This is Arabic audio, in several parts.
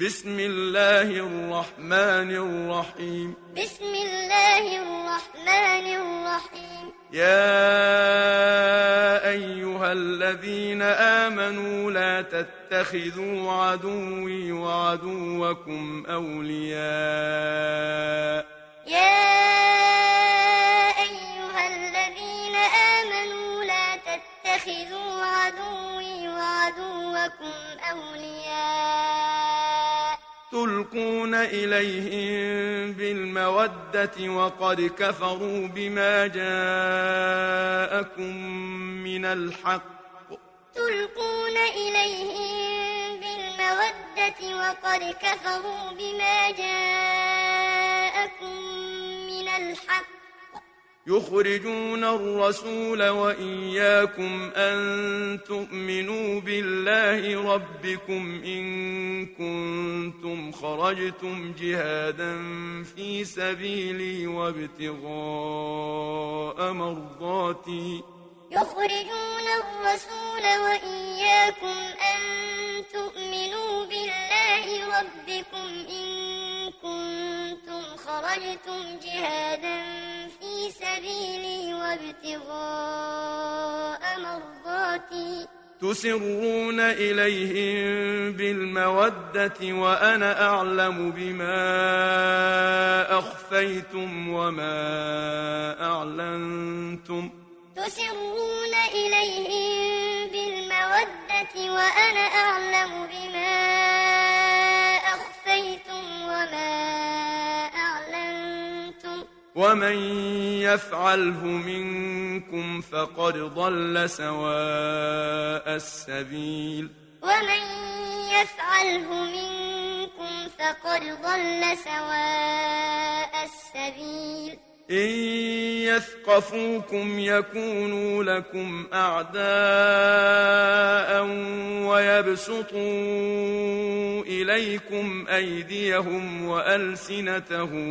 بسم الله الرحمن الرحيم بسم الله الرحمن الرحيم يا أيها الذين آمنوا لا تتخذوا عدوي وعدوكم أولياء يا أيها الذين آمنوا لا تتخذوا عدوي وعدوكم أولياء تلقون إليهم بالمودة وقد كفروا بما جاءكم من الحق تلقون إليهم بالمودة وقد كفروا بما جاءكم من الحق يخرجون الرسول وإياكم أن تؤمنوا بالله ربكم إن كنتم خرجتم جهادا في سبيلي وابتغاء مرضاتي يخرجون الرسول وإياكم أن تؤمنوا بالله ربكم إن كنتم خرجتم جهادا في سبيلي وابتغاء مرضاتي تسرون إليهم بالمودة وأنا أعلم بما أخفيتم وما أعلنتم تسرون إليهم بالمودة وأنا أعلم بما أخفيتم وما أعلنتم ومن يفعله منكم فقد ضل سواء السبيل ومن يفعله منكم فقد ضل سواء السبيل إن يثقفوكم يكونوا لكم أعداء ويبسطوا إليكم أيديهم وألسنتهم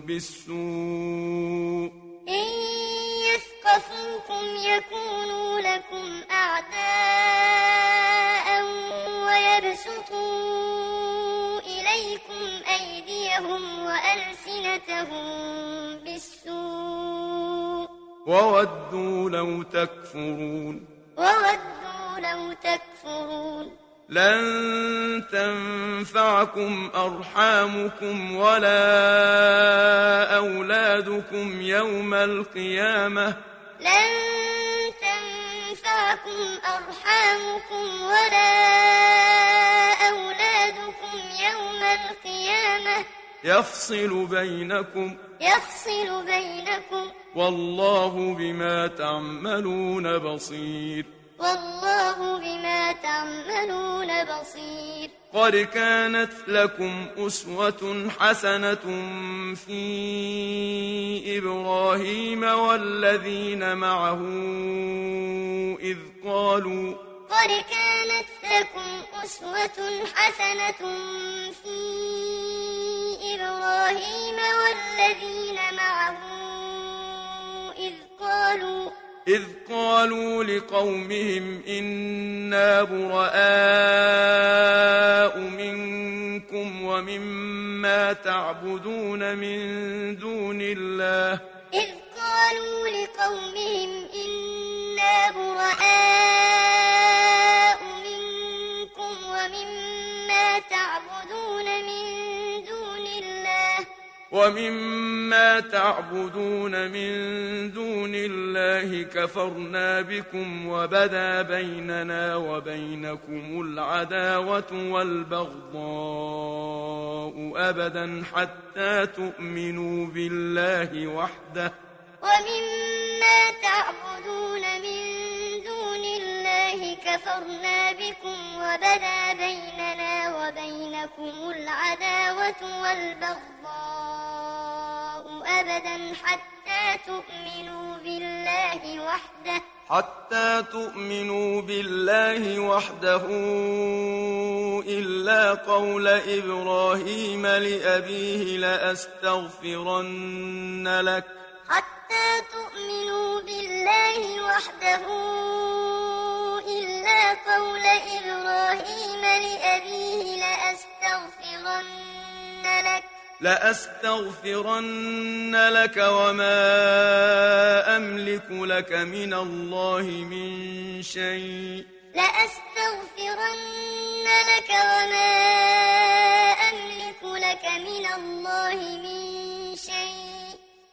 بالسوء إن يثقفوكم يكونوا لكم أعداء ويبسطوا إليكم أيديهم وألسنتهم وودوا لو تكفرون وودوا لو تكفرون لن تنفعكم أرحامكم ولا أولادكم يوم القيامة لن تنفعكم أرحامكم ولا أولادكم يوم القيامة يفصل بينكم يفصل بينكم والله بما تعملون بصير والله بما تعملون بصير قد كانت لكم أسوة حسنة في إبراهيم والذين معه إذ قالوا قد كانت لكم أسوة حسنة في إبراهيم والذين معه إذ قالوا لقومهم إنا براء منكم ومما تعبدون من دون الله إذ قالوا لقومهم إنا براء منكم ومما تعبدون من ومما تعبدون من دون الله كفرنا بكم وبدا بيننا وبينكم العداوة والبغضاء أبدا حتى تؤمنوا بالله وحده ومما تعبدون من دون الله كفرنا بكم وبدا بيننا وبينكم العداوة والبغضاء أبدا حتى تؤمنوا بالله وحده إلا قول إبراهيم لأبيه لأستغفرن لك حتى تؤمنوا بالله وحده إلا قول إبراهيم لأبيه لأستغفرن لأستغفرن لك وما أملك لك من الله من شيء لأستغفرن لك وما أملك لك من الله من شيء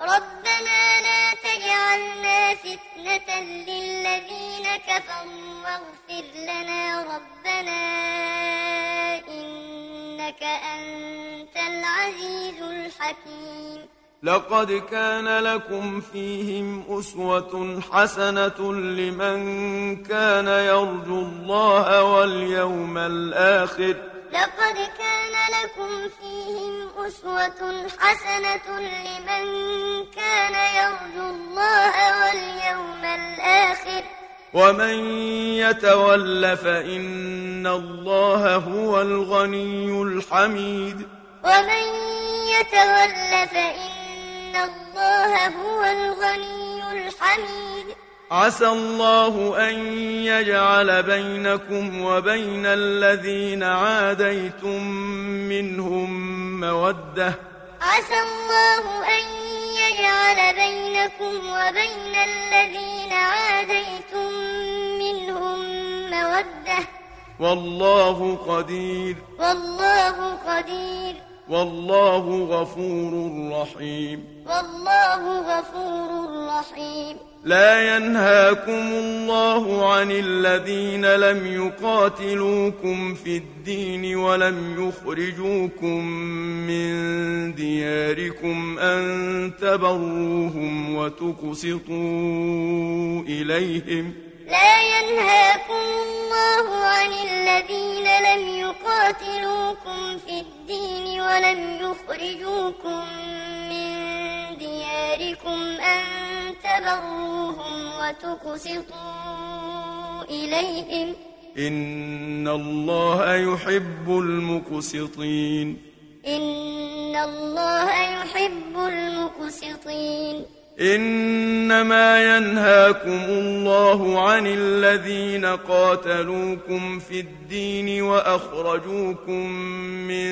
ربنا لا تجعلنا فتنة للذين كفروا واغفر لنا ربنا إنك أنت العزيز الحكيم لقد كان لكم فيهم أسوة حسنة لمن كان يرجو الله واليوم الآخر لقد كان لكم فيهم أسوة حسنة لمن كان يرجو الله واليوم الآخر ومن يتول فإن الله هو الغني الحميد ومن يتول فإن الله هو الغني الحميد عسى الله أن يجعل بينكم وبين الذين عاديتم منهم مودة عسى الله أن يجعل بينكم وبين الذين عاديتم منهم مودة والله قدير والله قدير والله غفور رحيم والله غفور رحيم لا ينهاكم الله عن الذين لم يقاتلوكم في الدين ولم يخرجوكم من دياركم أن تبروهم وتقسطوا إليهم لا ينهاكم الله عن الذين لم يقاتلوكم في الدين ولم يخرجوكم من دياركم أن تبروهم وتقسطوا إليهم إن الله يحب المقسطين إن الله يحب المقسطين إنما ينهاكم الله عن الذين قاتلوكم في الدين وأخرجوكم من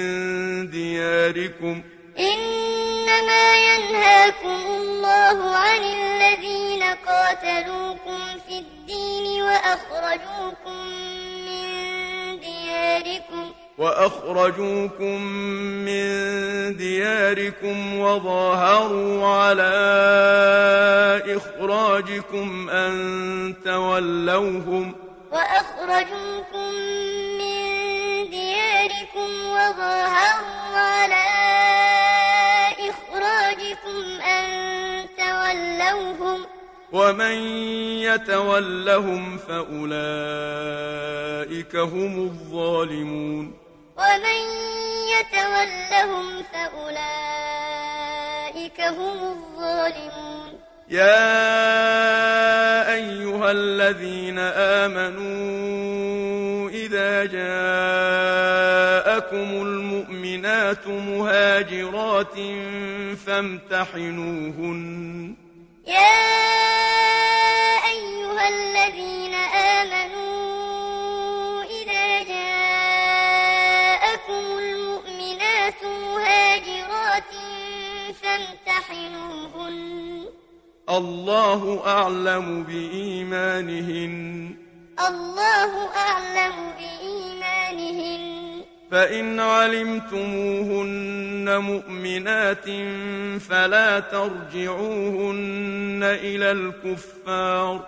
دياركم إنما ينهاكم الله عن الذين قاتلوكم في الدين وأخرجوكم من دياركم وظاهروا على إخراجكم أن تولوهم وأخرجوكم من دياركم وظاهروا على أن تولوهم ومن يتولهم فأولئك هم الظالمون ومن يتولهم فأولئك هم الظالمون يا أيها الذين آمنوا إذا جاءكم المؤمنات مهاجرات فامتحنوهن يا أيها الذين آمنوا إذا جاءكم المؤمنات مهاجرات فامتحنوهن الله أعلم بإيمانهن الله أعلم بإيمانهن فإن علمتموهن مؤمنات فلا ترجعوهن إلى الكفار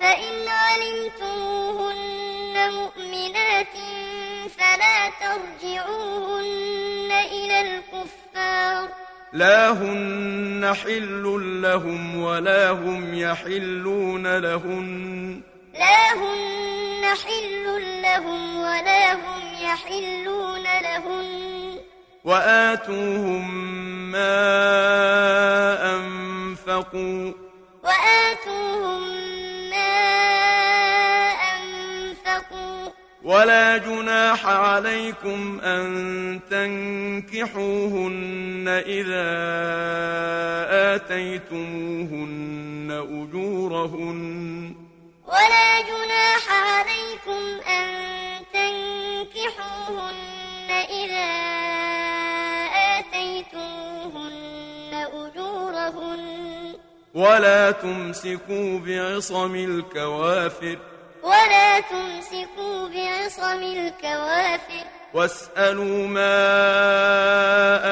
فإن علمتموهن مؤمنات فلا ترجعوهن إلى الكفار لا هن حل لهم ولا هم يحلون لهن لا هن حل لهم ولا هم يحلون لهن وآتوهم ما أنفقوا ولا جناح عليكم أن تنكحوهن إذا آتيتموهن أجورهن ولا جناح عليكم أن تنكحوهن إذا آتيتموهن أجورهن ولا تمسكوا بعصم الكوافر واسألوا ما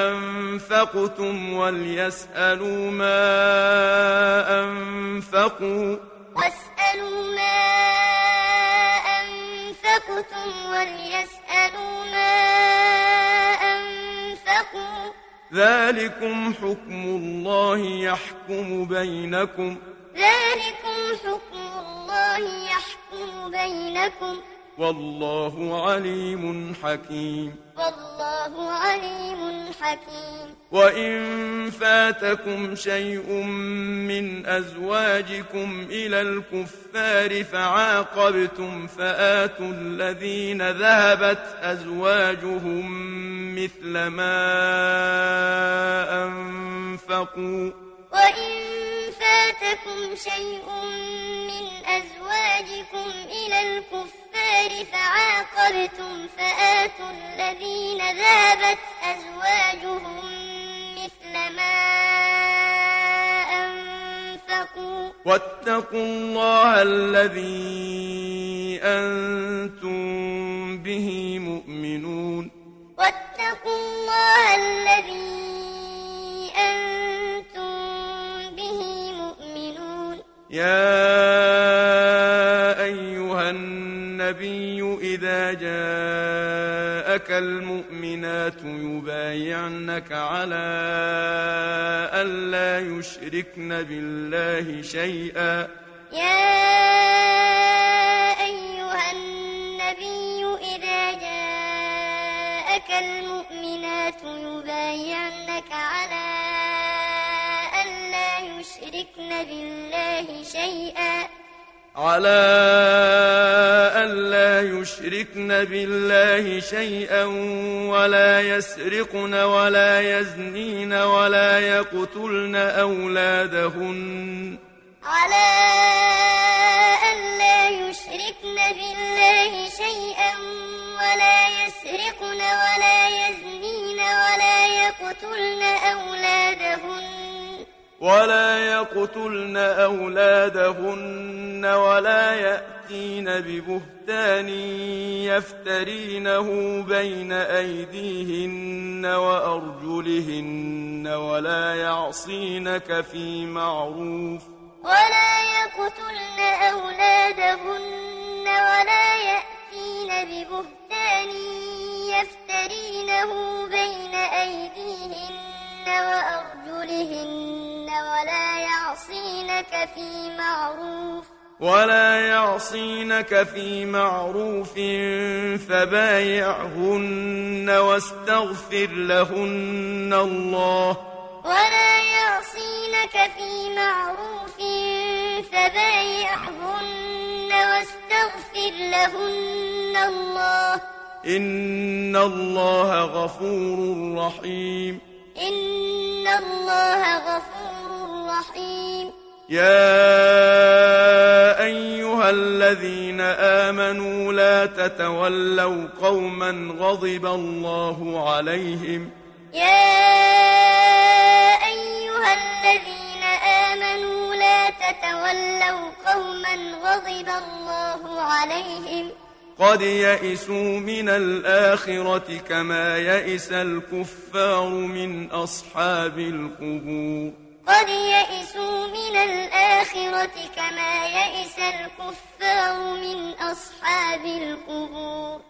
أنفقتم وليسألوا ما أنفقوا ذلكم حكم الله يحكم بينكم والله عليم حكيم وإن فاتكم شيء من أزواجكم إلى الكفار فعاقبتم فآتوا الذين ذهبت أزواجهم مثل ما أنفقوا فآتوا الذين ذهبت أزواجهم مثل ما أنفقوا واتقوا الله الذي أنتم به مؤمنون يا أيها النبي إذا جاءك المؤمنات يبايعنك على ألا يشركن بالله شيئا على ألا يشركن بالله شيئا ولا يسرقن ولا يزنين ولا يقتلن أولادهن ولا يأتين ببهتان يفترينه بين أيديهن وأرجلهن ولا يعصينك في معروف ولا يقتلن أولادهن ولا يأتين ببهتان يفترينه بين أيديهن وأرجلهن ولا يعصينك في معروف فبايعهن واستغفر لهن الله إن الله غفور رحيم يا أيها الذين آمنوا لا تتولوا قوما غضب الله عليهم قد يئسوا من الآخرة كما يئس الكفار من أصحاب القبور